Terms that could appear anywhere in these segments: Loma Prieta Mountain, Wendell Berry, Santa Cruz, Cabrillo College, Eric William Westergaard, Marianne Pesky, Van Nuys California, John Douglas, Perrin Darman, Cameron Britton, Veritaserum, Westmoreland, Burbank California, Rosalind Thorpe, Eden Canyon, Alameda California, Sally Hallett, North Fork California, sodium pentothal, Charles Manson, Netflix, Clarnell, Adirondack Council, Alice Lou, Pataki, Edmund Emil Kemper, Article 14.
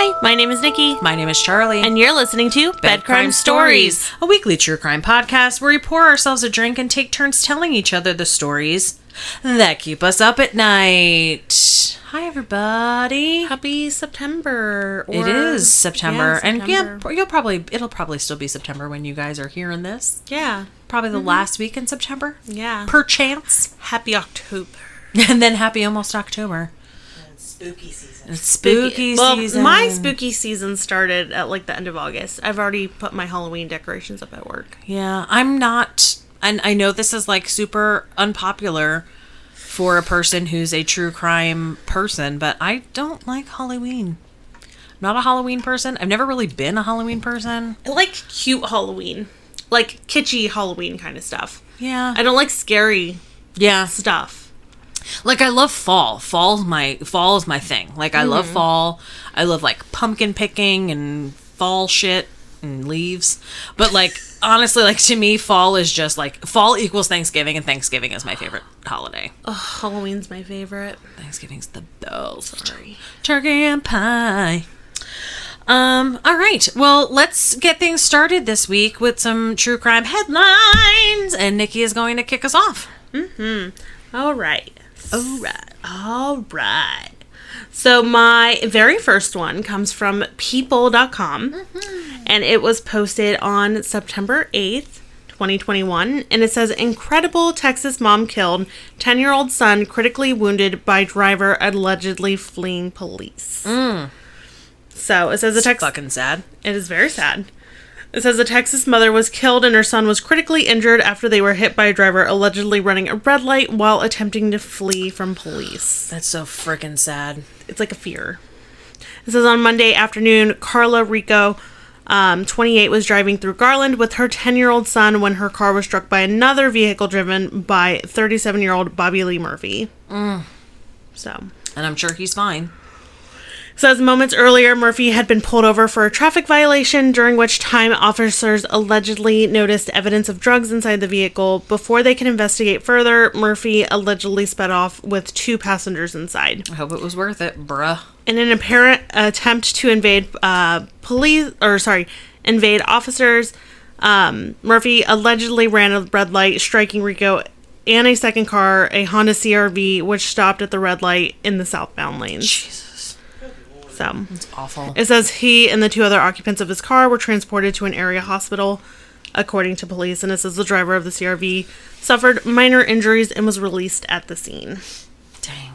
Hi, my name is Nikki. My name is Charlie. And you're listening to Bed Crime Stories, a weekly true crime podcast where we pour ourselves a drink and take turns telling each other the stories that keep us up at night. Hi, everybody. Happy September. It is September. Yeah, September. And yeah, it'll probably still be September when you guys are hearing this. Yeah. Probably the last week in September. Yeah. Perchance. Happy October. And then happy almost October. Spooky season. Well, my spooky season started at like the end of August. I've already put my Halloween decorations up at work. Yeah, I'm not, and I know this is like super unpopular for a person who's a true crime person, but I don't like Halloween. I'm not a Halloween person. I've never really been a Halloween person. I like cute Halloween, like kitschy Halloween kind of stuff. Yeah. I don't like scary stuff. Like, I love fall. Fall is my thing. Like, I love fall. I love, like, pumpkin picking and fall shit and leaves. But, like, honestly, like, to me, fall is just, like, fall equals Thanksgiving, and Thanksgiving is my favorite holiday. Oh, Halloween's my favorite. Thanksgiving's the best. Sorry. Turkey and pie. All right. Well, let's get things started this week with some true crime headlines. And Nikki is going to kick us off. All right. So my very first one comes from people.com, and it was posted on September 8th, 2021, and it says, incredible Texas mom killed 10-year-old son critically wounded by driver allegedly fleeing police. So it says fucking sad. It is very sad. It says a Texas mother was killed and her son was critically injured after they were hit by a driver allegedly running a red light while attempting to flee from police. That's so freaking sad. It's like a fear. It says on Monday afternoon, Carla Rico, 28, was driving through Garland with her 10-year-old son when her car was struck by another vehicle driven by 37-year-old Bobby Lee Murphy. And I'm sure he's fine. Says moments earlier, Murphy had been pulled over for a traffic violation, during which time officers allegedly noticed evidence of drugs inside the vehicle. Before they could investigate further, Murphy allegedly sped off with two passengers inside. I hope it was worth it, bruh. In an apparent attempt to invade officers, Murphy allegedly ran a red light, striking Rico and a second car, a Honda CRV, which stopped at the red light in the southbound lanes. Jesus. So it's awful. It says he and the two other occupants of his car were transported to an area hospital, according to police. And it says the driver of the CRV suffered minor injuries and was released at the scene. Dang.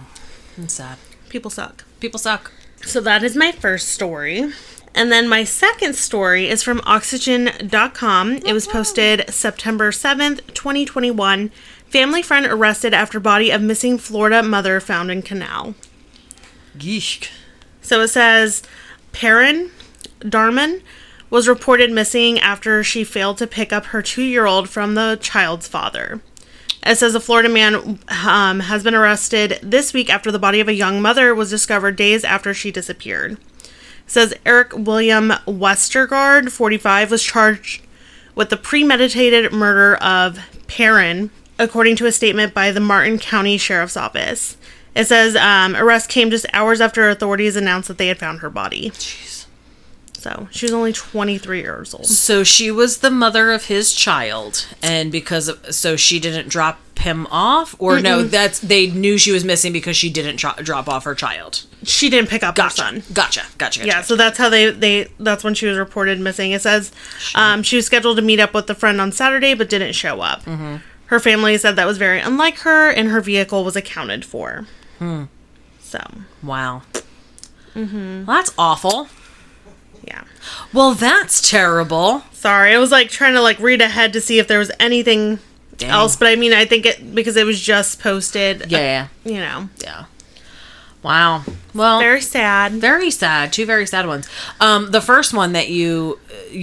That's sad. People suck. So that is my first story. And then my second story is from Oxygen.com. It was posted September 7th, 2021. Family friend arrested after body of missing Florida mother found in canal. Geesh. So it says Perrin Darman was reported missing after she failed to pick up her 2-year-old from the child's father. It says a Florida man has been arrested this week after the body of a young mother was discovered days after she disappeared. It says Eric William Westergaard, 45, was charged with the premeditated murder of Perrin, according to a statement by the Martin County Sheriff's Office. It says arrest came just hours after authorities announced that they had found her body. Jeez. So she was only 23 years old. So she was the mother of his child, and so she didn't drop him off, or no? They knew she was missing because she didn't drop off her child. She didn't pick up her son. Gotcha. Yeah. So that's how that's when she was reported missing. It says she was scheduled to meet up with a friend on Saturday, but didn't show up. Her family said that was very unlike her, and her vehicle was accounted for. So. Wow. Well, that's awful. Yeah. Well, that's terrible. Sorry, I was like trying to like read ahead to see if there was anything else, but I mean, I think because it was just posted. Yeah. You know. Yeah. Wow. Well, very sad. Very sad. Two very sad ones. The first one that you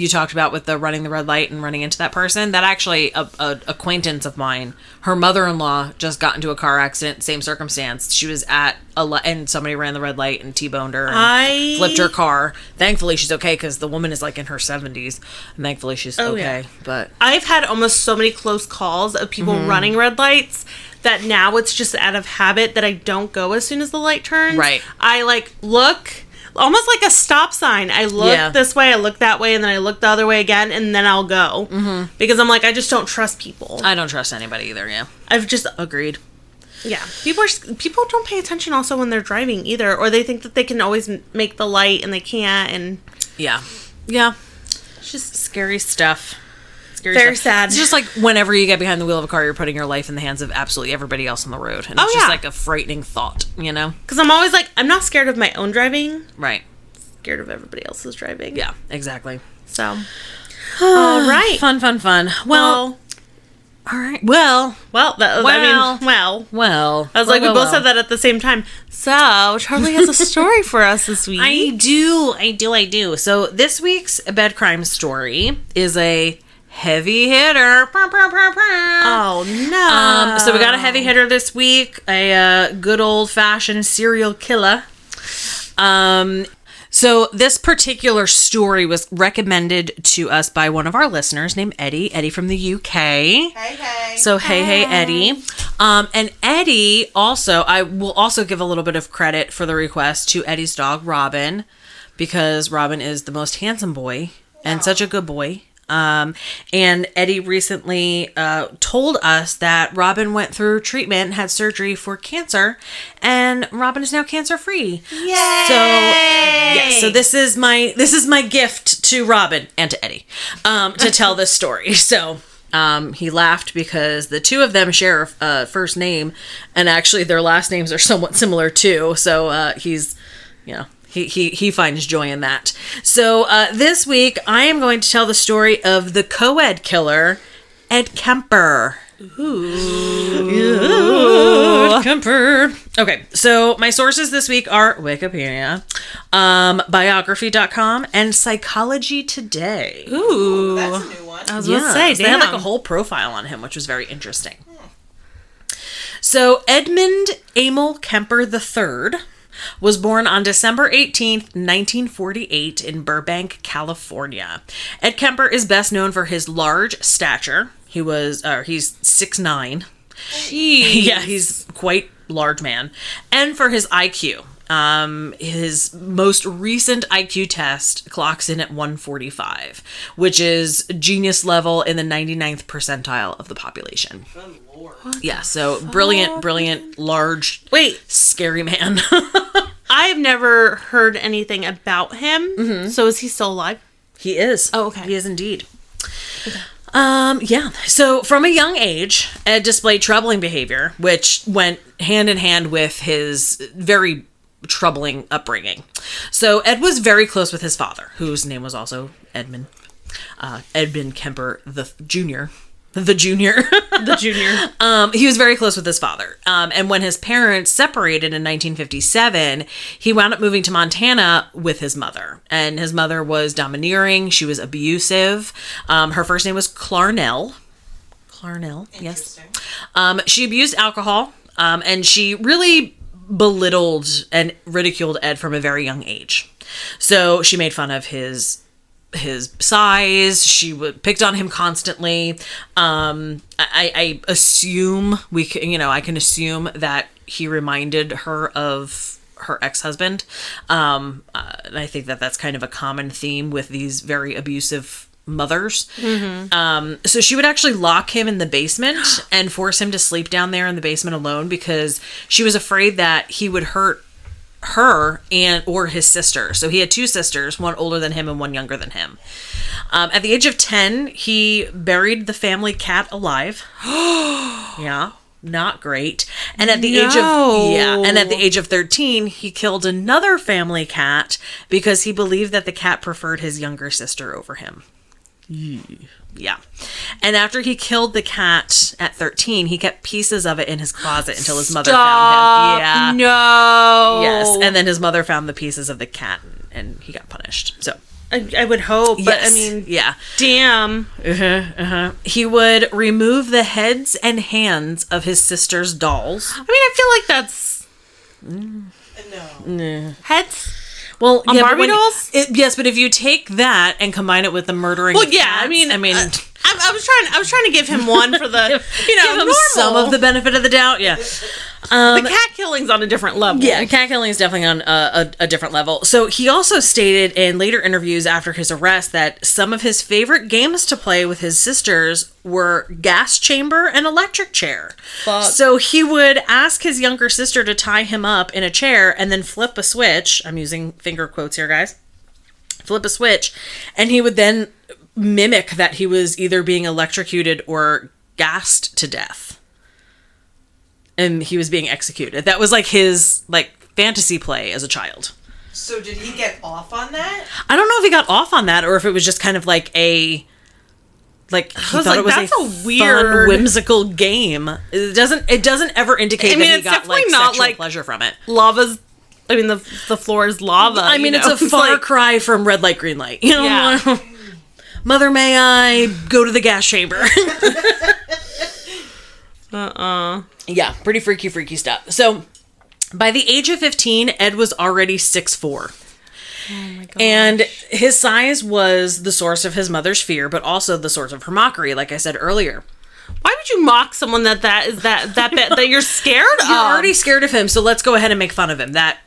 talked about with the running the red light and running into that person, that actually a acquaintance of mine, her mother-in-law just got into a car accident, same circumstance. She was at and somebody ran the red light and T-boned her and flipped her car. Thankfully, she's okay because the woman is like in her 70s, and thankfully she's okay. Yeah. But I've had almost so many close calls of people running red lights that now it's just out of habit that I don't go as soon as the light turns. Right. I like look. almost like a stop sign. I look this way, I look that way, and then I look the other way again, and then I'll go. Mm-hmm. Because I'm like, I just don't trust people. I don't trust anybody either, yeah. I've just agreed. Yeah. People don't pay attention also when they're driving either, or they think that they can always make the light, and they can't, and... Yeah. Yeah. It's just scary stuff. Very sad. It's just like whenever you get behind the wheel of a car, you're putting your life in the hands of absolutely everybody else on the road. And it's just like a frightening thought, you know? Because I'm always like, I'm not scared of my own driving. Right. Scared of everybody else's driving. Yeah, exactly. So. All right. Fun. Well. All right. Well. We both said that at the same time. So, Charlie has a story for us this week. I do. So, this week's bed crime story is a heavy hitter. Oh, no. So, we got a heavy hitter this week. A good old-fashioned serial killer. So, this particular story was recommended to us by one of our listeners named Eddie. Eddie from the UK. Hey. So, hey, Eddie. And Eddie also, I will also give a little bit of credit for the request to Eddie's dog, Robin, because Robin is the most handsome boy and such a good boy. And Eddie recently told us that Robin went through treatment and had surgery for cancer, and Robin is now cancer-free. Yay! So, so this is my gift to Robin and to Eddie to tell this story. So he laughed because the two of them share a first name, and actually their last names are somewhat similar too. So he's, you know. He finds joy in that. So this week, I am going to tell the story of the co-ed killer, Ed Kemper. Ooh. Ed Kemper. Okay, so my sources this week are Wikipedia, biography.com, and Psychology Today. Ooh. Oh, that's a new one. I was going to say, so they had like a whole profile on him, which was very interesting. So Edmund Emil Kemper III... was born on December 18th, 1948 in Burbank, California. Ed Kemper is best known for his large stature. He's 6'9". Jeez. Yeah, he's quite large man. And for his IQ. His most recent IQ test clocks in at 145, which is genius level in the 99th percentile of the population. Good lord. Yeah, so brilliant, large, scary man. I've never heard anything about him. Mm-hmm. So is he still alive? He is. Oh, okay. He is indeed. Okay. So from a young age, Ed displayed troubling behavior, which went hand in hand with his very troubling upbringing. So Ed was very close with his father, whose name was also Edmund. Edmund Kemper the junior. He was very close with his father. And when his parents separated in 1957, he wound up moving to Montana with his mother. And his mother was domineering. She was abusive. Her first name was Clarnell. Clarnell, yes. She abused alcohol. And she really belittled and ridiculed Ed from a very young age. So she made fun of his size. She picked on him constantly. I assume I can assume that he reminded her of her ex-husband. And I think that that's kind of a common theme with these very abusive mothers. Mm-hmm. So she would actually lock him in the basement and force him to sleep down there in the basement alone because she was afraid that he would hurt her or his sister. So he had two sisters, one older than him and one younger than him. At the age of 10, he buried the family cat alive. Yeah, not great. And at the age of 13, he killed another family cat because he believed that the cat preferred his younger sister over him. Yeah. And after he killed the cat at 13, he kept pieces of it in his closet until his mother found him. Yeah. No. Yes. And then his mother found the pieces of the cat and he got punished. So I would hope, but yes. I mean, yeah. Damn. He would remove the heads and hands of his sister's dolls. I mean, I feel like that's no. Heads? Well, on Barbie dolls? Yes, but if you take that and combine it with the murdering cats, I mean, I was trying to give him one for the give him normal. Some of the benefit of the doubt. Yeah. The cat killing's on a different level. Yeah, cat killing is definitely on a different level. So he also stated in later interviews after his arrest that some of his favorite games to play with his sisters were gas chamber and electric chair. Fuck. So he would ask his younger sister to tie him up in a chair and then flip a switch. I'm using finger quotes here, guys. Flip a switch. And he would then mimic that he was either being electrocuted or gassed to death. And he was being executed. That was like his fantasy play as a child. So did he get off on that? I don't know if he got off on that or if it was just kind of like a it was a weird fun, whimsical game. It doesn't ever indicate that he got sexual pleasure from it. Lava's the floor is lava. It's a far cry from red light, green light. You know, yeah. Mother, may I go to the gas chamber? Yeah, pretty freaky stuff. So, by the age of 15, Ed was already 6'4". Oh my gosh. And his size was the source of his mother's fear, but also the source of her mockery, like I said earlier. Why would you mock someone that you're scared of? You're already scared of him, so let's go ahead and make fun of him. That's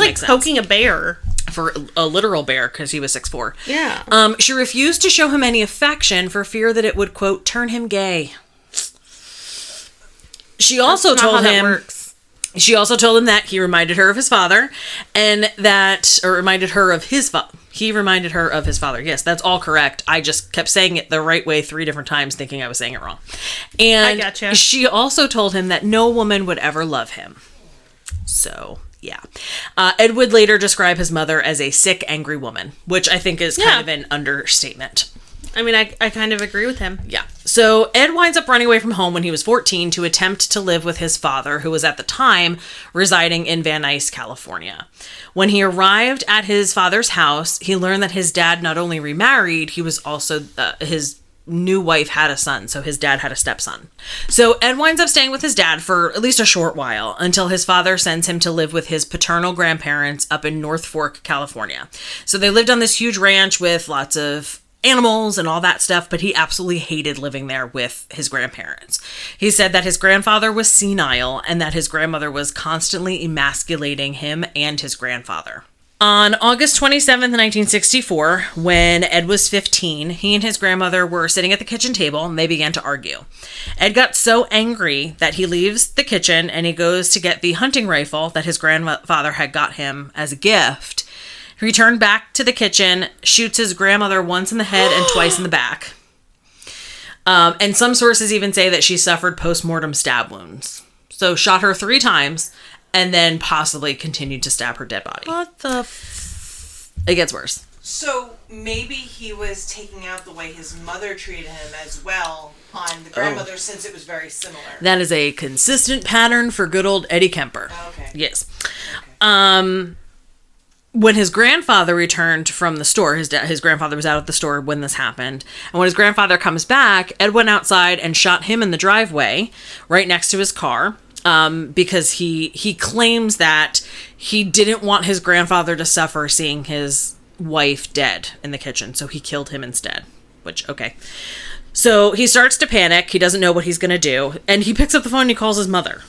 like poking a bear. For a literal bear, because he was 6'4". Yeah. She refused to show him any affection for fear that it would, quote, turn him gay. She also told him that he reminded her of his father, he reminded her of his father. Yes, that's all correct. I just kept saying it the right way 3 different times, thinking I was saying it wrong. And I gotcha. She also told him that no woman would ever love him. So, yeah. Ed would later describe his mother as a sick, angry woman, which I think is kind of an understatement. I kind of agree with him. Yeah. So Ed winds up running away from home when he was 14 to attempt to live with his father, who was at the time residing in Van Nuys, California. When he arrived at his father's house, he learned that his dad not only remarried, he was also his new wife had a son. So his dad had a stepson. So Ed winds up staying with his dad for at least a short while until his father sends him to live with his paternal grandparents up in North Fork, California. So they lived on this huge ranch with lots of animals and all that stuff, but he absolutely hated living there with his grandparents. He said that his grandfather was senile and that his grandmother was constantly emasculating him and his grandfather. On August 27th, 1964, when Ed was 15, he and his grandmother were sitting at the kitchen table and they began to argue. Ed got so angry that he leaves the kitchen and he goes to get the hunting rifle that his grandfather had got him as a gift. Returned back to the kitchen, shoots his grandmother once in the head and twice in the back. And some sources even say that she suffered post-mortem stab wounds. So shot her 3 times and then possibly continued to stab her dead body. What the... It gets worse. So maybe he was taking out the way his mother treated him as well on the grandmother since it was very similar. That is a consistent pattern for good old Eddie Kemper. Oh, okay. Yes. Okay. When his grandfather returned from the store, his grandfather was out at the store when this happened. And when his grandfather comes back, Ed went outside and shot him in the driveway right next to his car because he claims that he didn't want his grandfather to suffer seeing his wife dead in the kitchen. So he killed him instead, which, okay. So he starts to panic. He doesn't know what he's going to do. And he picks up the phone and he calls his mother.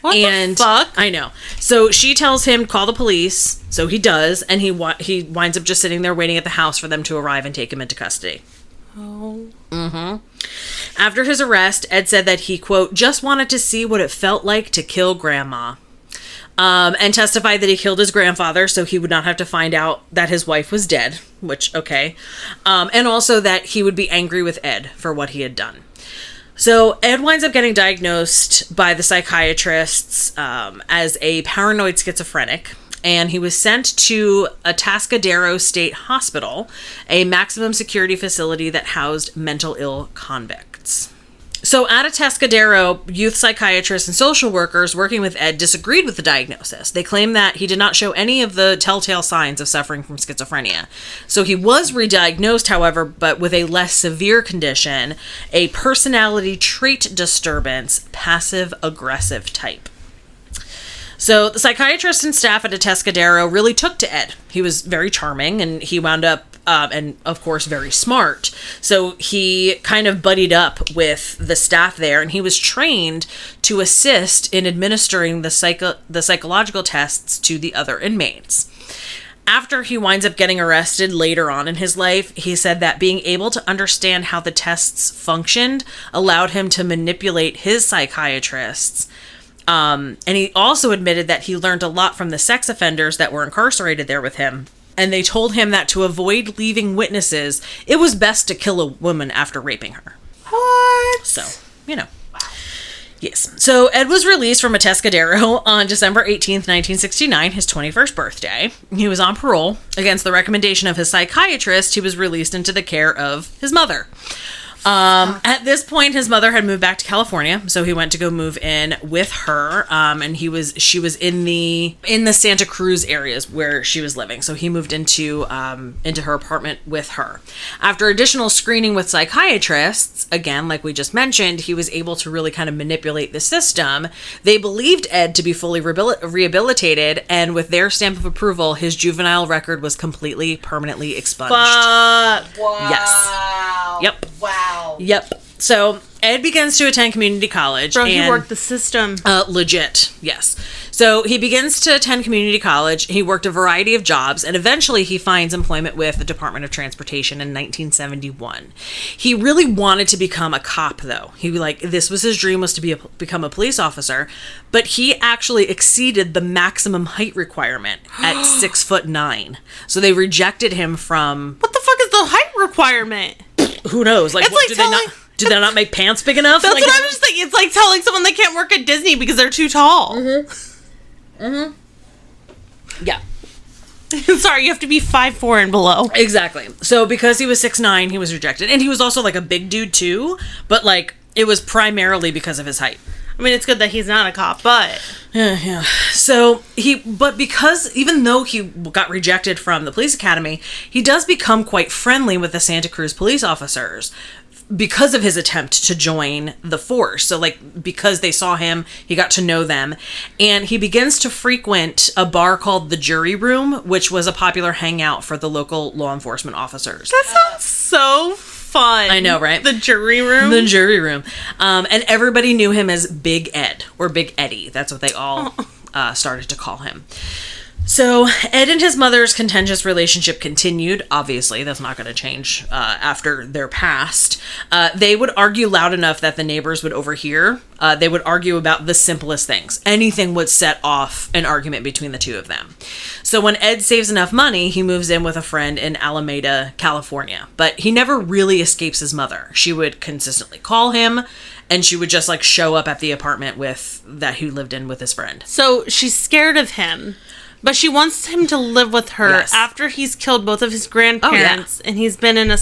What the fuck? I know. So she tells him, call the police. So he does. And he winds up just sitting there waiting at the house for them to arrive and take him into custody. Oh. Mm-hmm. After his arrest, Ed said that he, quote, just wanted to see what it felt like to kill grandma. And testified that he killed his grandfather so he would not have to find out that his wife was dead. Which, okay. And also that he would be angry with Ed for what he had done. So Ed winds up getting diagnosed by the psychiatrists as a paranoid schizophrenic, and he was sent to Atascadero State Hospital, a maximum security facility that housed mental ill convicts. So at Atascadero, youth psychiatrists and social workers working with Ed disagreed with the diagnosis. They claimed that he did not show any of the telltale signs of suffering from schizophrenia. So he was re-diagnosed, however, but with a less severe condition, a personality trait disturbance, passive-aggressive type. So the psychiatrists and staff at Atascadero really took to Ed. He was very charming, and he wound up and of course very smart. So he kind of buddied up with the staff there, and he was trained to assist in administering the psychological tests to the other inmates. After he winds up getting arrested later on in his life, he said that being able to understand how the tests functioned allowed him to manipulate his psychiatrists. And he also admitted that he learned a lot from the sex offenders that were incarcerated there with him. And they told him that to avoid leaving witnesses, it was best to kill a woman after raping her. What? So, you know. Yes. So Ed was released from Atascadero on December 18th, 1969, his 21st birthday. He was on parole. Against the recommendation of his psychiatrist, he was released into the care of his mother. At this point, his mother had moved back to California, so he went to go move in with her. And she was in the Santa Cruz areas where she was living. So he moved into her apartment with her. After additional screening with psychiatrists, again, like we just mentioned, he was able to really kind of manipulate the system. They believed Ed to be fully rehabilitated, and with their stamp of approval, his juvenile record was completely permanently expunged. But, wow. Yes. Yep. Wow. Yep. So Ed begins to attend community college. Bro, he worked the system. Legit, yes. So he begins to attend community college. He worked a variety of jobs, and eventually he finds employment with the Department of Transportation in 1971. He really wanted to become a cop, though. This was his dream, was to become a police officer, but he actually exceeded the maximum height requirement at 6'9". So they rejected him from... What the fuck is the height requirement? Who knows? Did they not make pants big enough? That's what I was thinking. It's like telling someone they can't work at Disney because they're too tall. Mm-hmm. Mm-hmm. Yeah. Sorry, you have to be 5'4" and below. Exactly. So because he was 6'9", he was rejected. And he was also like a big dude too, but like it was primarily because of his height. I mean, it's good that he's not a cop, but... Yeah. So, even though he got rejected from the police academy, he does become quite friendly with the Santa Cruz police officers because of his attempt to join the force. So, because they saw him, he got to know them. And he begins to frequent a bar called the Jury Room, which was a popular hangout for the local law enforcement officers. That sounds so fun. I know, right? The jury room. And everybody knew him as Big Ed or Big Eddie. That's what they all started to call him. So Ed and his mother's contentious relationship continued. Obviously, that's not going to change after their past. They would argue loud enough that the neighbors would overhear. They would argue about the simplest things. Anything would set off an argument between the two of them. So when Ed saves enough money, he moves in with a friend in Alameda, California. But he never really escapes his mother. She would consistently call him, and she would just show up at the apartment that he lived in with his friend. So she's scared of him, but she wants him to live with her after he's killed both of his grandparents and he's been in a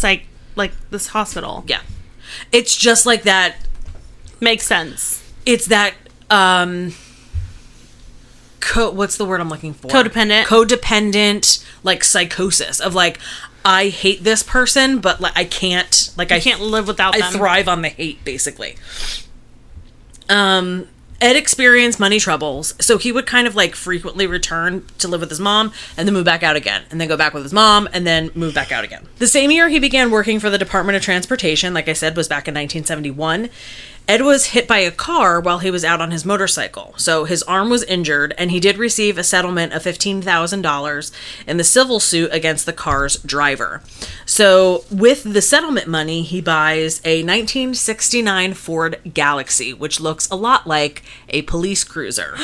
this hospital. Yeah. It's just like that. Makes sense. It's that, what's the word I'm looking for? Codependent, psychosis of I hate this person, but I can't, I can't live without them. I thrive on the hate, basically. Ed experienced money troubles, so he would kind of frequently return to live with his mom and then move back out again, and then go back with his mom and then move back out again. The same year he began working for the Department of Transportation, like I said, was back in 1971. Ed was hit by a car while he was out on his motorcycle, so his arm was injured, and he did receive a settlement of $15,000 in the civil suit against the car's driver. So with the settlement money, he buys a 1969 Ford Galaxy, which looks a lot like a police cruiser.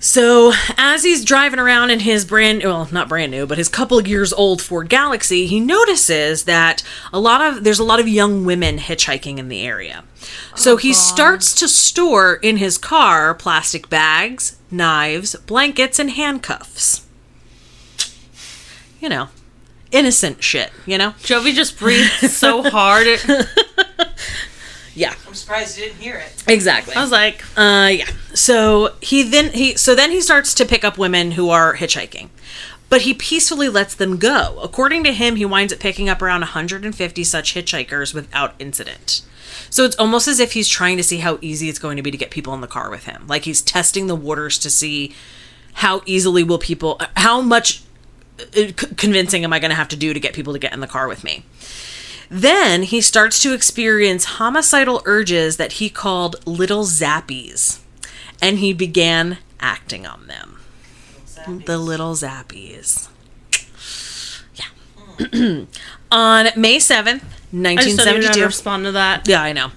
So as he's driving around in his his couple years old Ford Galaxy, he notices that there's a lot of young women hitchhiking in the area. So he starts to store in his car plastic bags, knives, blankets, and handcuffs. You know, innocent shit, you know? Jovi just breathed so hard. Yeah. I'm surprised you didn't hear it. Exactly. I was like, yeah. So he starts to pick up women who are hitchhiking, but he peacefully lets them go. According to him, he winds up picking up around 150 such hitchhikers without incident. So it's almost as if he's trying to see how easy it's going to be to get people in the car with him. He's testing the waters to see how much convincing am I going to have to do to get people to get in the car with me? Then he starts to experience homicidal urges that he called little zappies, and he began acting on them. Little the little zappies. Yeah. Mm. On May 7th, 1972. I still respond to that. Yeah, I know.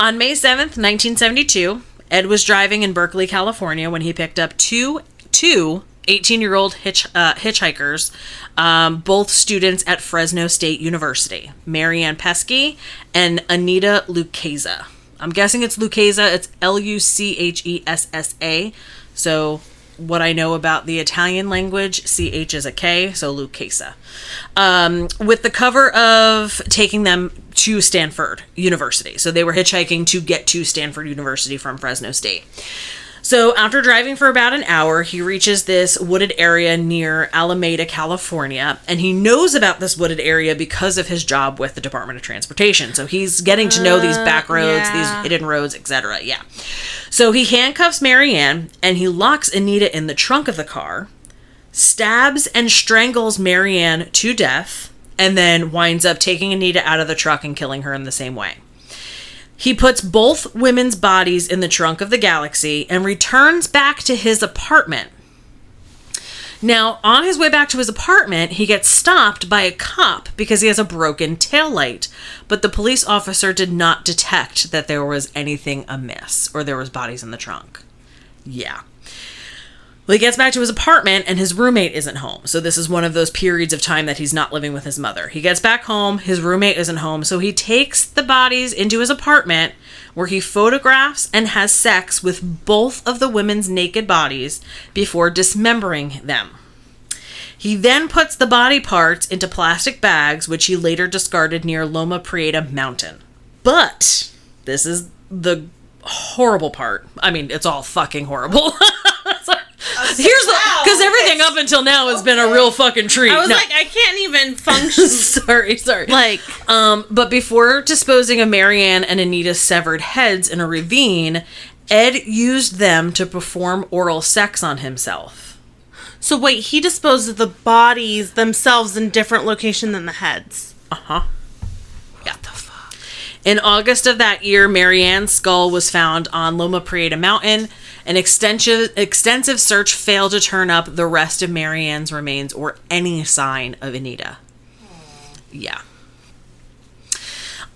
On May 7th, 1972, Ed was driving in Berkeley, California, when he picked up two 18-year-old hitchhikers, both students at Fresno State University, Marianne Pesky and Anita Lucchesa. I'm guessing it's Lucchesa. It's Luchessa. So what I know about the Italian language, CH is a K, so Lucchesa. With the cover of taking them to Stanford University. So they were hitchhiking to get to Stanford University from Fresno State. So after driving for about an hour, he reaches this wooded area near Alameda, California, and he knows about this wooded area because of his job with the Department of Transportation. So he's getting to know these back roads, these hidden roads, etc. Yeah. So he handcuffs Marianne and he locks Anita in the trunk of the car, stabs and strangles Marianne to death, and then winds up taking Anita out of the truck and killing her in the same way. He puts both women's bodies in the trunk of the Galaxy and returns back to his apartment. Now, on his way back to his apartment, he gets stopped by a cop because he has a broken taillight, but the police officer did not detect that there was anything amiss or there was bodies in the trunk. Yeah. Well, he gets back to his apartment and his roommate isn't home. So this is one of those periods of time that he's not living with his mother. He gets back home. His roommate isn't home. So he takes the bodies into his apartment where he photographs and has sex with both of the women's naked bodies before dismembering them. He then puts the body parts into plastic bags, which he later discarded near Loma Prieta Mountain. But this is the horrible part. I mean, it's all fucking horrible. Here's the, because everything up until now has been a real fucking treat. I was like, I can't even function. sorry. Like, but before disposing of Marianne and Anita's severed heads in a ravine, Ed used them to perform oral sex on himself. So wait, he disposed of the bodies themselves in different location than the heads. Uh-huh. Yeah. What the fuck? In August of that year, Marianne's skull was found on Loma Prieta Mountain. An extensive search failed to turn up the rest of Marianne's remains or any sign of Anita. Yeah.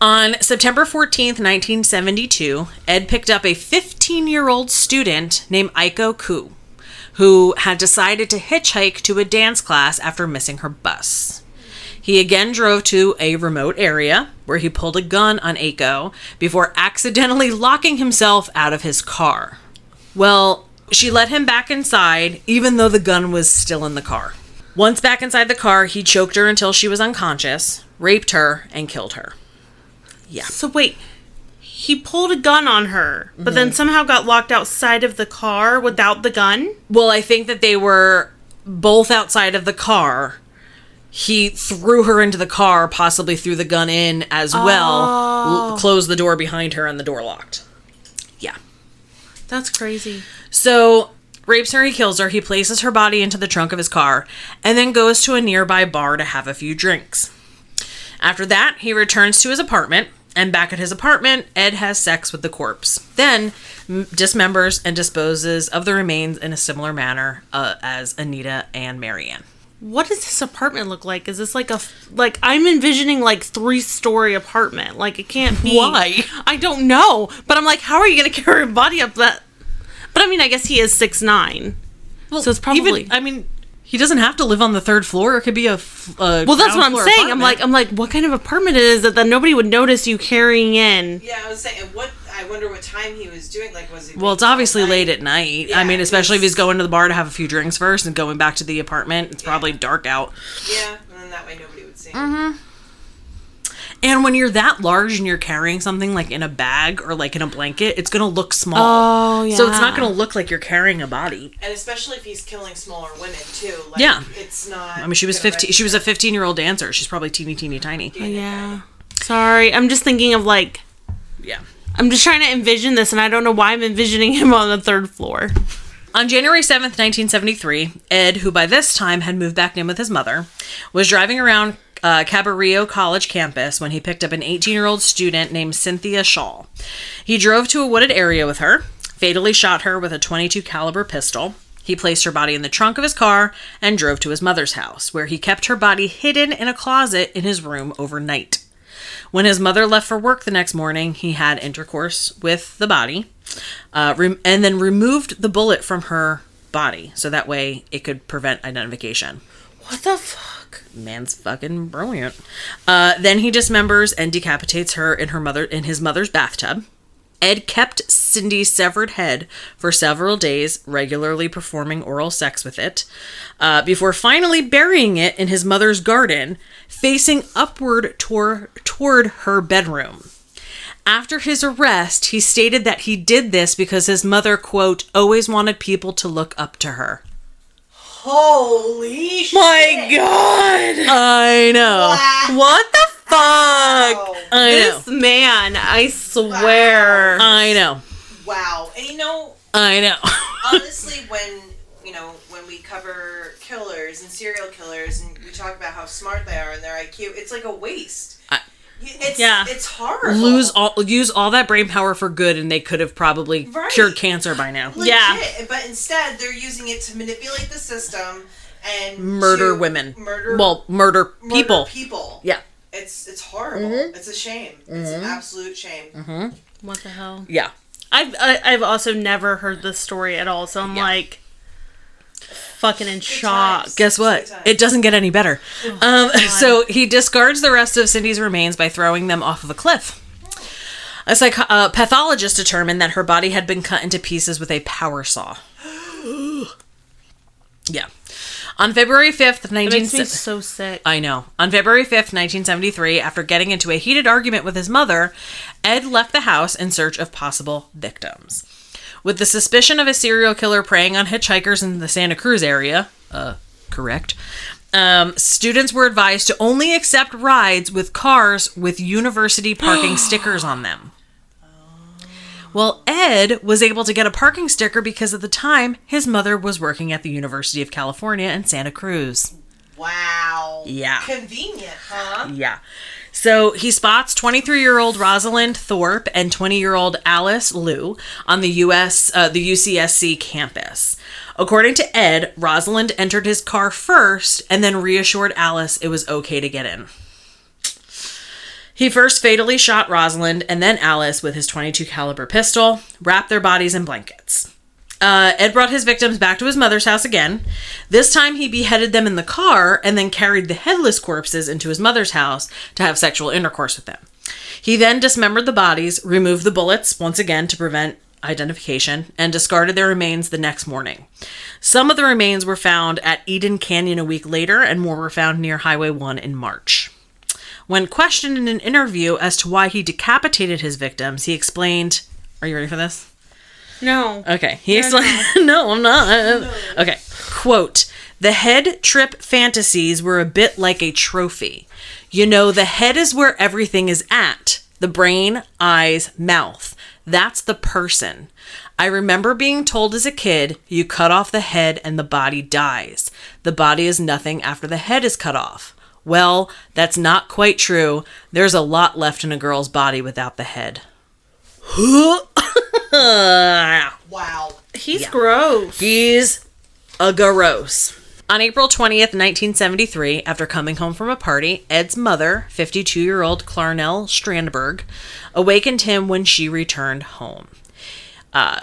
On September 14th, 1972, Ed picked up a 15-year-old student named Aiko Koo, who had decided to hitchhike to a dance class after missing her bus. He again drove to a remote area where he pulled a gun on Aiko before accidentally locking himself out of his car. Well, she let him back inside, even though the gun was still in the car. Once back inside the car, he choked her until she was unconscious, raped her, and killed her. Yeah. So wait, he pulled a gun on her, but then somehow got locked outside of the car without the gun? Well, I think that they were both outside of the car. He threw her into the car, possibly threw the gun in as well, closed the door behind her, and the door locked. That's crazy. So, rapes her, he kills her, he places her body into the trunk of his car, and then goes to a nearby bar to have a few drinks. After that, he returns to his apartment, and back at his apartment, Ed has sex with the corpse. Then, dismembers and disposes of the remains in a similar manner as Anita and Marianne. What does this apartment look like? Is this like I'm envisioning like 3-story apartment. Like it can't be. Why? I don't know. But I'm like, how are you going to carry a body up that? But I mean, I guess he is 6'9". Well, so it's probably. Even, I mean, he doesn't have to live on the third floor. It could be a well, that's what I'm saying. Apartment. I'm like, what kind of apartment it is that nobody would notice you carrying in? Yeah, I was saying, I wonder what time he was doing. Like, was it? Well, it's obviously late at night. Yeah, I mean, especially if he's going to the bar to have a few drinks first and going back to the apartment. It's probably dark out. Yeah, and then that way nobody would see him. Mm-hmm. And when you're that large and you're carrying something like in a bag or like in a blanket, it's going to look small. Oh, yeah. So it's not going to look like you're carrying a body. And especially if he's killing smaller women too. Like, yeah. It's not. I mean, she was 15. She was a 15-year-old dancer. She's probably teeny tiny. Oh, yeah. Sorry, I'm just thinking of like. Yeah. I'm just trying to envision this, and I don't know why I'm envisioning him on the third floor. On January 7th, 1973, Ed, who by this time had moved back in with his mother, was driving around Cabrillo College campus when he picked up an 18-year-old student named Cynthia Schall. He drove to a wooded area with her, fatally shot her with a .22 caliber pistol. He placed her body in the trunk of his car and drove to his mother's house, where he kept her body hidden in a closet in his room overnight. When his mother left for work the next morning, he had intercourse with the body, and then removed the bullet from her body, so that way it could prevent identification. What the fuck? Man's fucking brilliant. Then he dismembers and decapitates her in his mother's bathtub. Ed kept Cindy's severed head for several days, regularly performing oral sex with it, before finally burying it in his mother's garden, facing upward toward her bedroom. After his arrest, he stated that he did this because his mother, quote, always wanted people to look up to her. Holy shit. My God. I know. Wow. What the fuck? Wow. Man, I swear. Wow. I know. Wow. And you know. I know. Honestly, when we cover killers and serial killers and we talk about how smart they are and their IQ, it's like a waste. It's horrible. Use all that brain power for good, and they could have probably cured cancer by now. Legit. Yeah, but instead they're using it to manipulate the system and murder women. Murder people. Yeah, it's horrible. Mm-hmm. It's a shame. Mm-hmm. It's an absolute shame. Mm-hmm. What the hell? Yeah, I've also never heard this story at all. So I'm like. Fucking in shock. Guess what? It doesn't get any better. Oh, so he discards the rest of Cindy's remains by throwing them off of a cliff. A pathologist determined that her body had been cut into pieces with a power saw. Yeah. On February 5th, 1973... It makes me so sick. I know. On February 5th, 1973, after getting into a heated argument with his mother, Ed left the house in search of possible victims. With the suspicion of a serial killer preying on hitchhikers in the Santa Cruz area, correct, students were advised to only accept rides with cars with university parking stickers on them. Well, Ed was able to get a parking sticker because at the time, his mother was working at the University of California in Santa Cruz. Wow. Yeah. Convenient, huh? Yeah. So he spots 23-year-old Rosalind Thorpe and 20-year-old Alice Lou on the UCSC campus. According to Ed, Rosalind entered his car first and then reassured Alice it was okay to get in. He first fatally shot Rosalind and then Alice with his .22 caliber pistol, wrapped their bodies in blankets. Ed brought his victims back to his mother's house again. This time he beheaded them in the car and then carried the headless corpses into his mother's house to have sexual intercourse with them. He then dismembered the bodies, removed the bullets once again to prevent identification, and discarded their remains the next morning. Some of the remains were found at Eden Canyon a week later, and more were found near Highway 1 in March. When questioned in an interview as to why he decapitated his victims, he explained, are you ready for this? No. Okay. He's like, no, I'm not. Okay. Quote, the head trip fantasies were a bit like a trophy. You know, the head is where everything is at. The brain, eyes, mouth. That's the person. I remember being told as a kid, you cut off the head and the body dies. The body is nothing after the head is cut off. Well, that's not quite true. There's a lot left in a girl's body without the head. Wow. He's gross. He's a gross. On April 20th, 1973, after coming home from a party, Ed's mother, 52-year-old Clarnell Strandberg, awakened him when she returned home.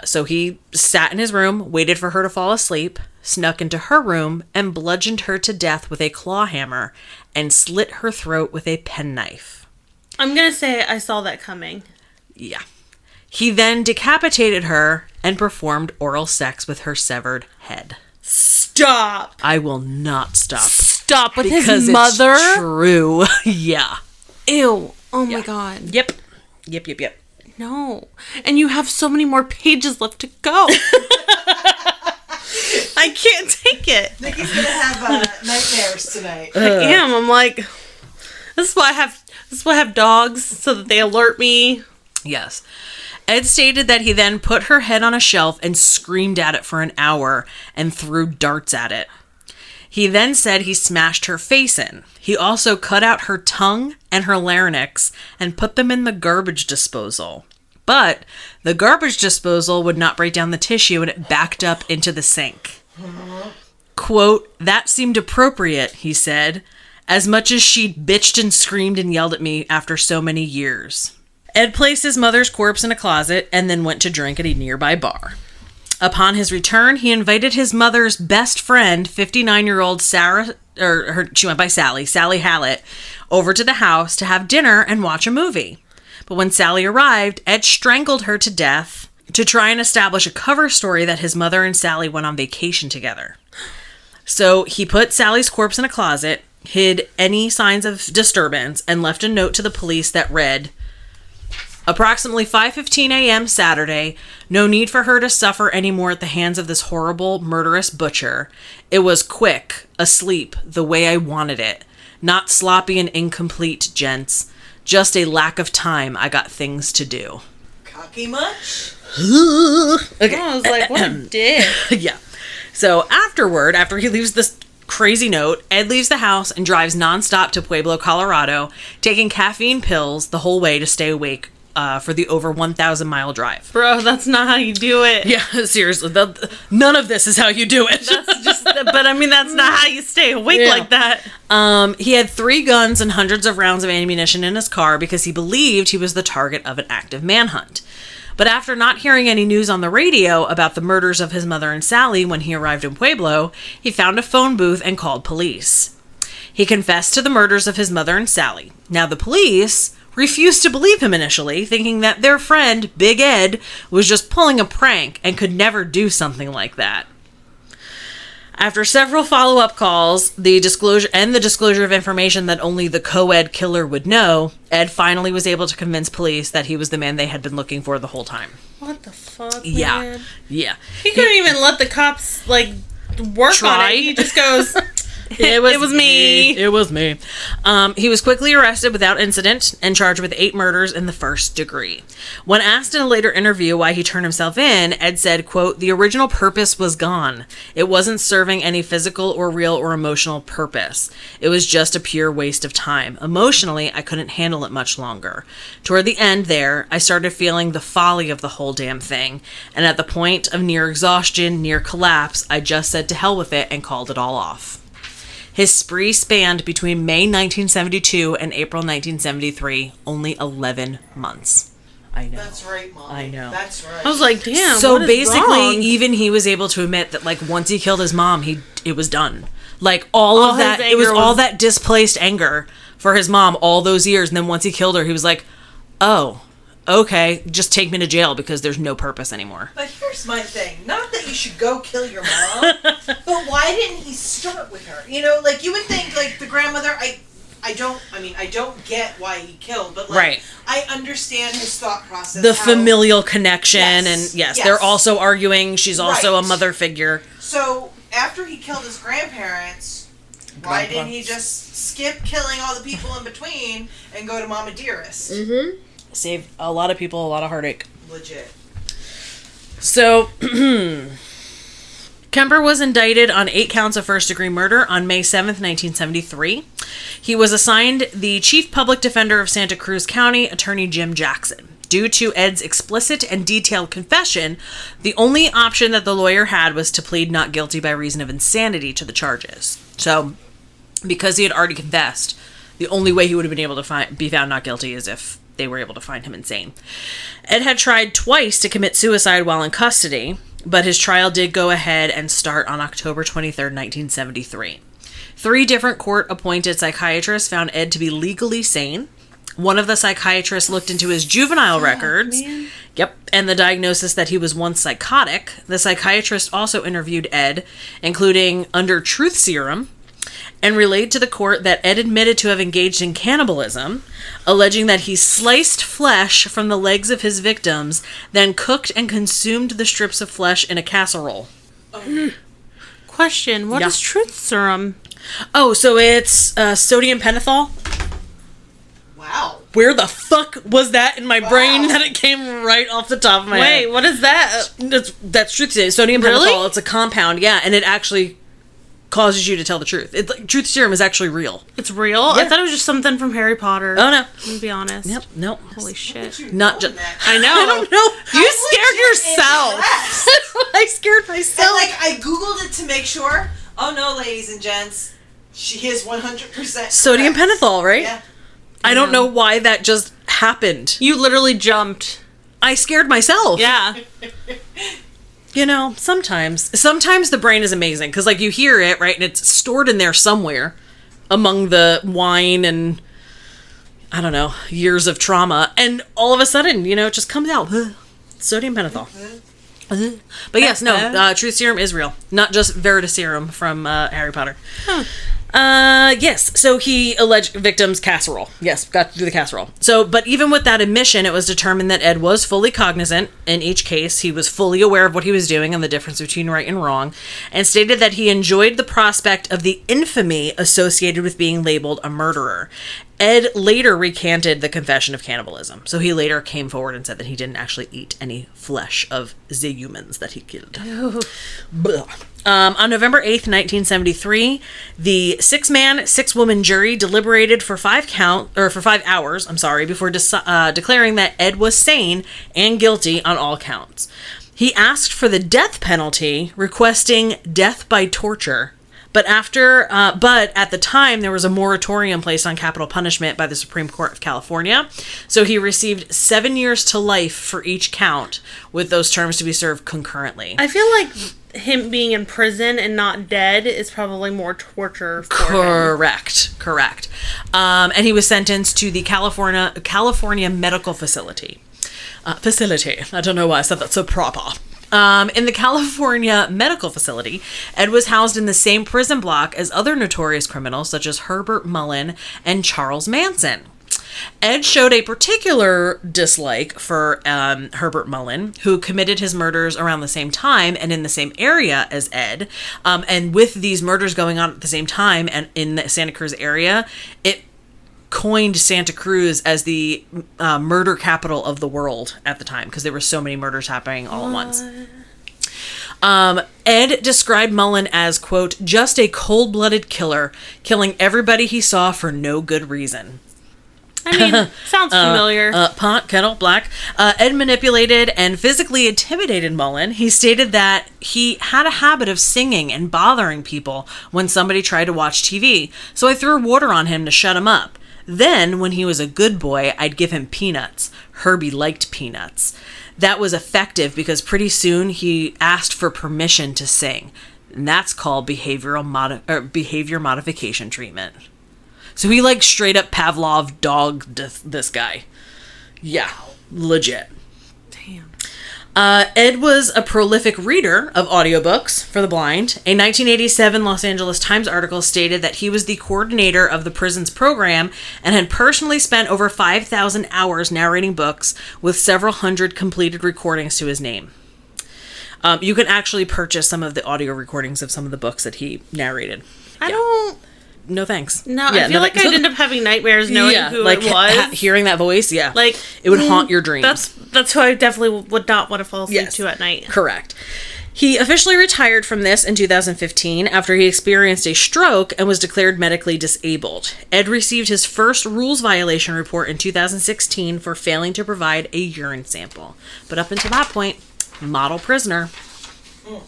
So he sat in his room, waited for her to fall asleep, snuck into her room, and bludgeoned her to death with a claw hammer and slit her throat with a penknife. I'm going to say I saw that coming. Yeah. He then decapitated her and performed oral sex with her severed head. Stop. I will not stop. Stop with his mother? It's true. Yeah. Ew. Oh, my God. Yep. No. And you have so many more pages left to go. I can't take it. Nikki's going to have nightmares tonight. I am. I'm like, this is why I have dogs, so that they alert me. Yes. Ed stated that he then put her head on a shelf and screamed at it for an hour and threw darts at it. He then said he smashed her face in. He also cut out her tongue and her larynx and put them in the garbage disposal. But the garbage disposal would not break down the tissue and it backed up into the sink. Quote, that seemed appropriate, he said, as much as she bitched and screamed and yelled at me after so many years. Ed placed his mother's corpse in a closet and then went to drink at a nearby bar. Upon his return, he invited his mother's best friend, 59-year-old Sarah, or she went by Sally, Sally Hallett, over to the house to have dinner and watch a movie. But when Sally arrived, Ed strangled her to death to try and establish a cover story that his mother and Sally went on vacation together. So he put Sally's corpse in a closet, hid any signs of disturbance, and left a note to the police that read, approximately 5:15 a.m. Saturday, no need for her to suffer anymore at the hands of this horrible, murderous butcher. It was quick, asleep, the way I wanted it. Not sloppy and incomplete, gents. Just a lack of time. I got things to do. Cocky much? Okay. Yeah, I was like, what a dick. Yeah. So afterward, after he leaves this crazy note, Ed leaves the house and drives nonstop to Pueblo, Colorado, taking caffeine pills the whole way to stay awake for the over 1,000 mile drive. Bro, that's not how you do it. Yeah, seriously. None of this is how you do it. That's just, but I mean, that's not how you stay awake like that. He had 3 guns and hundreds of rounds of ammunition in his car because he believed he was the target of an active manhunt. But after not hearing any news on the radio about the murders of his mother and Sally when he arrived in Pueblo, he found a phone booth and called police. He confessed to the murders of his mother and Sally. Now, the police refused to believe him initially, thinking that their friend, Big Ed, was just pulling a prank and could never do something like that. After several follow-up calls, the disclosure of information that only the co-ed killer would know, Ed finally was able to convince police that he was the man they had been looking for the whole time. What the fuck, yeah. Man? Yeah. He couldn't even let the cops, work on it. He just goes, It was me. He was quickly arrested without incident and charged with 8 murders in the first degree. When asked in a later interview why he turned himself in, Ed said, quote, the original purpose was gone. It wasn't serving any physical or real or emotional purpose. It was just a pure waste of time. Emotionally, I couldn't handle it much longer. Toward the end there, I started feeling the folly of the whole damn thing. And at the point of near exhaustion, near collapse, I just said to hell with it and called it all off. His spree spanned between May 1972 and April 1973, only 11 months. I know. That's right, Mom. I know. That's right. I was like, damn. So what is basically, wrong? Even he was able to admit that, once he killed his mom, it was done. All of that, it was all that displaced anger for his mom all those years. And then once he killed her, he was like, oh, okay, just take me to jail because there's no purpose anymore. But here's my thing. Not that you should go kill your mom, but why didn't he start with her? You know, you would think, the grandmother, I don't get why he killed, but, right. I understand his thought process. The familial connection, yes, and yes, they're also arguing she's also a mother figure. So, after he killed his grandparents, why didn't he just skip killing all the people in between and go to Mama Dearest? Mm-hmm. Saved a lot of people a lot of heartache. Legit. So, Kemper was indicted on 8 counts of first-degree murder on May 7th, 1973. He was assigned the Chief Public Defender of Santa Cruz County, Attorney Jim Jackson. Due to Ed's explicit and detailed confession, the only option that the lawyer had was to plead not guilty by reason of insanity to the charges. So, because he had already confessed, the only way he would have been able to be found not guilty is if they were able to find him insane. Ed had tried twice to commit suicide while in custody, but his trial did go ahead and start on October 23rd, 1973. 3 different court-appointed psychiatrists found Ed to be legally sane. One of the psychiatrists looked into his juvenile records, man. Yep, and the diagnosis that he was once psychotic. The psychiatrist also interviewed Ed, including under truth serum, and relayed to the court that Ed admitted to have engaged in cannibalism, alleging that he sliced flesh from the legs of his victims, then cooked and consumed the strips of flesh in a casserole. Oh. Question, what is truth serum? Oh, so it's sodium pentothal. Wow. where the fuck was that in my brain that it came right off the top of my head? Wait, what is that? That's trypsin, sodium pentothal. It's a compound, yeah, and it actually causes you to tell the truth. Truth serum is actually real. It's real? Yeah. I thought it was just something from Harry Potter. Oh, no. I'm going to be honest. Yep, nope. Holy shit. Not just... I know. I don't know. You scared yourself. I scared myself. And, I Googled it to make sure. Oh, no, ladies and gents. She is 100% sodium pentothal, right? Yeah. I don't know why that just happened. You literally jumped. I scared myself. Yeah. You know, sometimes the brain is amazing because, you hear it, right? And it's stored in there somewhere among the wine and, I don't know, years of trauma. And all of a sudden, it just comes out. Sodium pentothal. Mm-hmm. But yes, no, truth serum is real. Not just veritaserum from Harry Potter. Huh. Yes. So he alleged victim's casserole. Yes, got to do the casserole. So, but even with that admission, it was determined that Ed was fully cognizant in each case. He was fully aware of what he was doing and the difference between right and wrong, and stated that he enjoyed the prospect of the infamy associated with being labeled a murderer. Ed later recanted the confession of cannibalism. So he later came forward and said that he didn't actually eat any flesh of the humans that he killed. On November 8th, 1973, the 6-man, 6-woman jury deliberated for 5 hours, before declaring that Ed was sane and guilty on all counts. He asked for the death penalty, requesting death by torture. But at the time, there was a moratorium placed on capital punishment by the Supreme Court of California. So he received 7 years to life for each count, with those terms to be served concurrently. I feel like him being in prison and not dead is probably more torture for him. Correct. And he was sentenced to the California Medical Facility. I don't know why I said that so proper. In the California Medical Facility, Ed was housed in the same prison block as other notorious criminals such as Herbert Mullen and Charles Manson. Ed showed a particular dislike for Herbert Mullen, who committed his murders around the same time and in the same area as Ed. And with these murders going on at the same time and in the Santa Cruz area, it coined Santa Cruz as the murder capital of the world at the time because there were so many murders happening all at once. Ed described Mullen as, quote, just a cold-blooded killer, killing everybody he saw for no good reason. I mean, sounds familiar. Pot, kettle, black. Ed manipulated and physically intimidated Mullen. He stated that he had a habit of singing and bothering people when somebody tried to watch TV, so I threw water on him to shut him up. Then, when he was a good boy, I'd give him peanuts. Herbie liked peanuts. That was effective because pretty soon he asked for permission to sing. And that's called behavior modification treatment. So he straight up Pavlov dogged this guy. Yeah, legit. Damn. Ed was a prolific reader of audiobooks for the blind. A 1987 Los Angeles Times article stated that he was the coordinator of the prison's program and had personally spent over 5,000 hours narrating books with several hundred completed recordings to his name. You can actually purchase some of the audio recordings of some of the books that he narrated. I don't... No thanks. No, yeah, I feel I'd end up having nightmares knowing who it was. Hearing that voice, yeah. It would haunt your dreams. That's who I definitely would not want to fall asleep to at night. Correct. He officially retired from this in 2015 after he experienced a stroke and was declared medically disabled. Ed received his first rules violation report in 2016 for failing to provide a urine sample. But up until that point, model prisoner. Mm.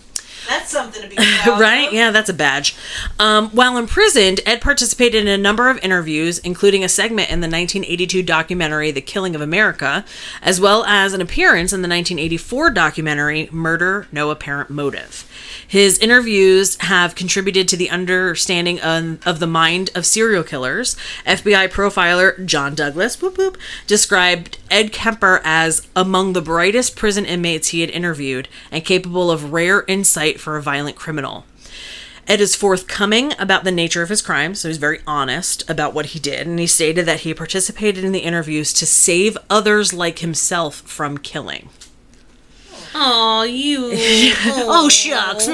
That's something to be proud right? Of. Yeah, that's a badge. While imprisoned, Ed participated in a number of interviews, including a segment in the 1982 documentary The Killing of America, as well as an appearance in the 1984 documentary Murder No Apparent Motive. His interviews have contributed to the understanding of the mind of serial killers. FBI profiler John Douglas described Ed Kemper as among the brightest prison inmates he had interviewed and capable of rare insight for a violent criminal. Ed is forthcoming about the nature of his crimes, so he's very honest about what he did, and he stated that he participated in the interviews to save others like himself from killing. Oh, you. Oh, shucks.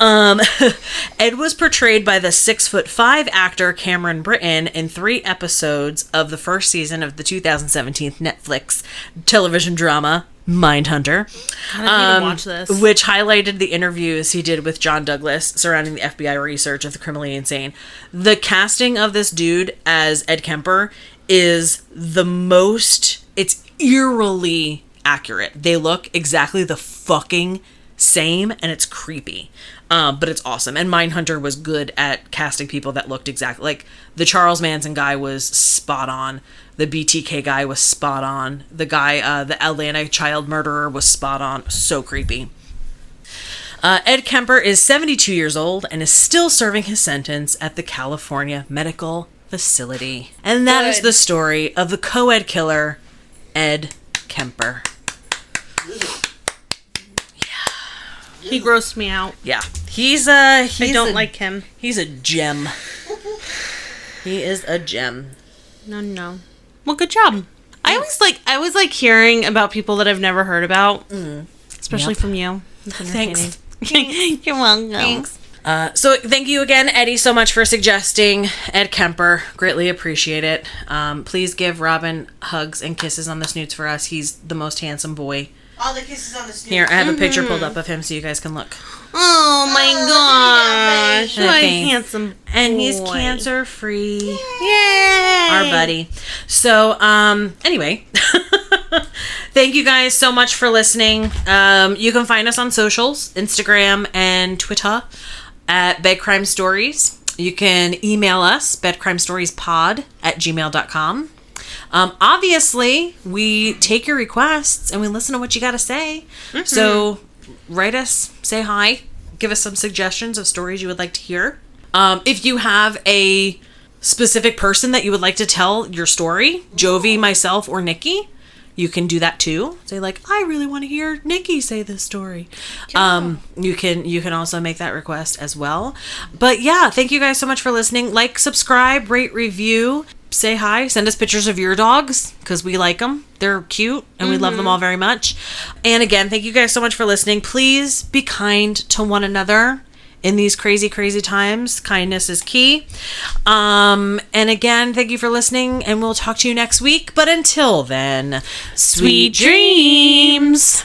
Ed was portrayed by the 6'5" actor Cameron Britton in 3 episodes of the first season of the 2017 Netflix television drama Mindhunter, I need to watch this. Which highlighted the interviews he did with John Douglas surrounding the FBI research of the criminally insane. The casting of this dude as Ed Kemper is the most, it's eerily accurate. They look exactly the fucking same, and it's creepy. But it's awesome. And Mindhunter was good at casting people that looked exactly like the Charles Manson guy was spot on. The BTK guy was spot on. The guy, the Atlanta child murderer was spot on. So creepy. Ed Kemper is 72 years old and is still serving his sentence at the California Medical Facility. And that is the story of the co-ed killer, Ed Kemper. He grossed me out. Yeah. He's I don't like him. He's a gem. He is a gem. No. Well, good job. Thanks. I was hearing about people that I've never heard about. Mm. Especially from you. Thanks. You're welcome. Thanks. So thank you again, Eddie, so much for suggesting Ed Kemper. Greatly appreciate it. Please give Robin hugs and kisses on the snoots for us. He's the most handsome boy. All the kisses on the snoots. Here, I have a picture pulled up of him so you guys can look. Oh my gosh. What a handsome boy. And he's cancer free. Yay. Our buddy. So, anyway, thank you guys so much for listening. You can find us on socials, Instagram and Twitter at Bedcrime Stories. You can email us, bedcrimestoriespod@gmail.com. Obviously we take your requests and we listen to what you got to say. Mm-hmm. So write us, say hi, give us some suggestions of stories you would like to hear. If you have a specific person that you would like to tell your story, Jovi, myself, or Nikki, you can do that too. Say like, I really want to hear Nikki say this story. Yeah. You can also make that request as well. But yeah, thank you guys so much for listening. Like, subscribe, rate, review. Say hi. Send us pictures of your dogs because we like them. They're cute and we love them all very much. And again, thank you guys so much for listening. Please be kind to one another in these crazy, crazy times. Kindness is key. And again, thank you for listening and we'll talk to you next week. But until then, sweet dreams.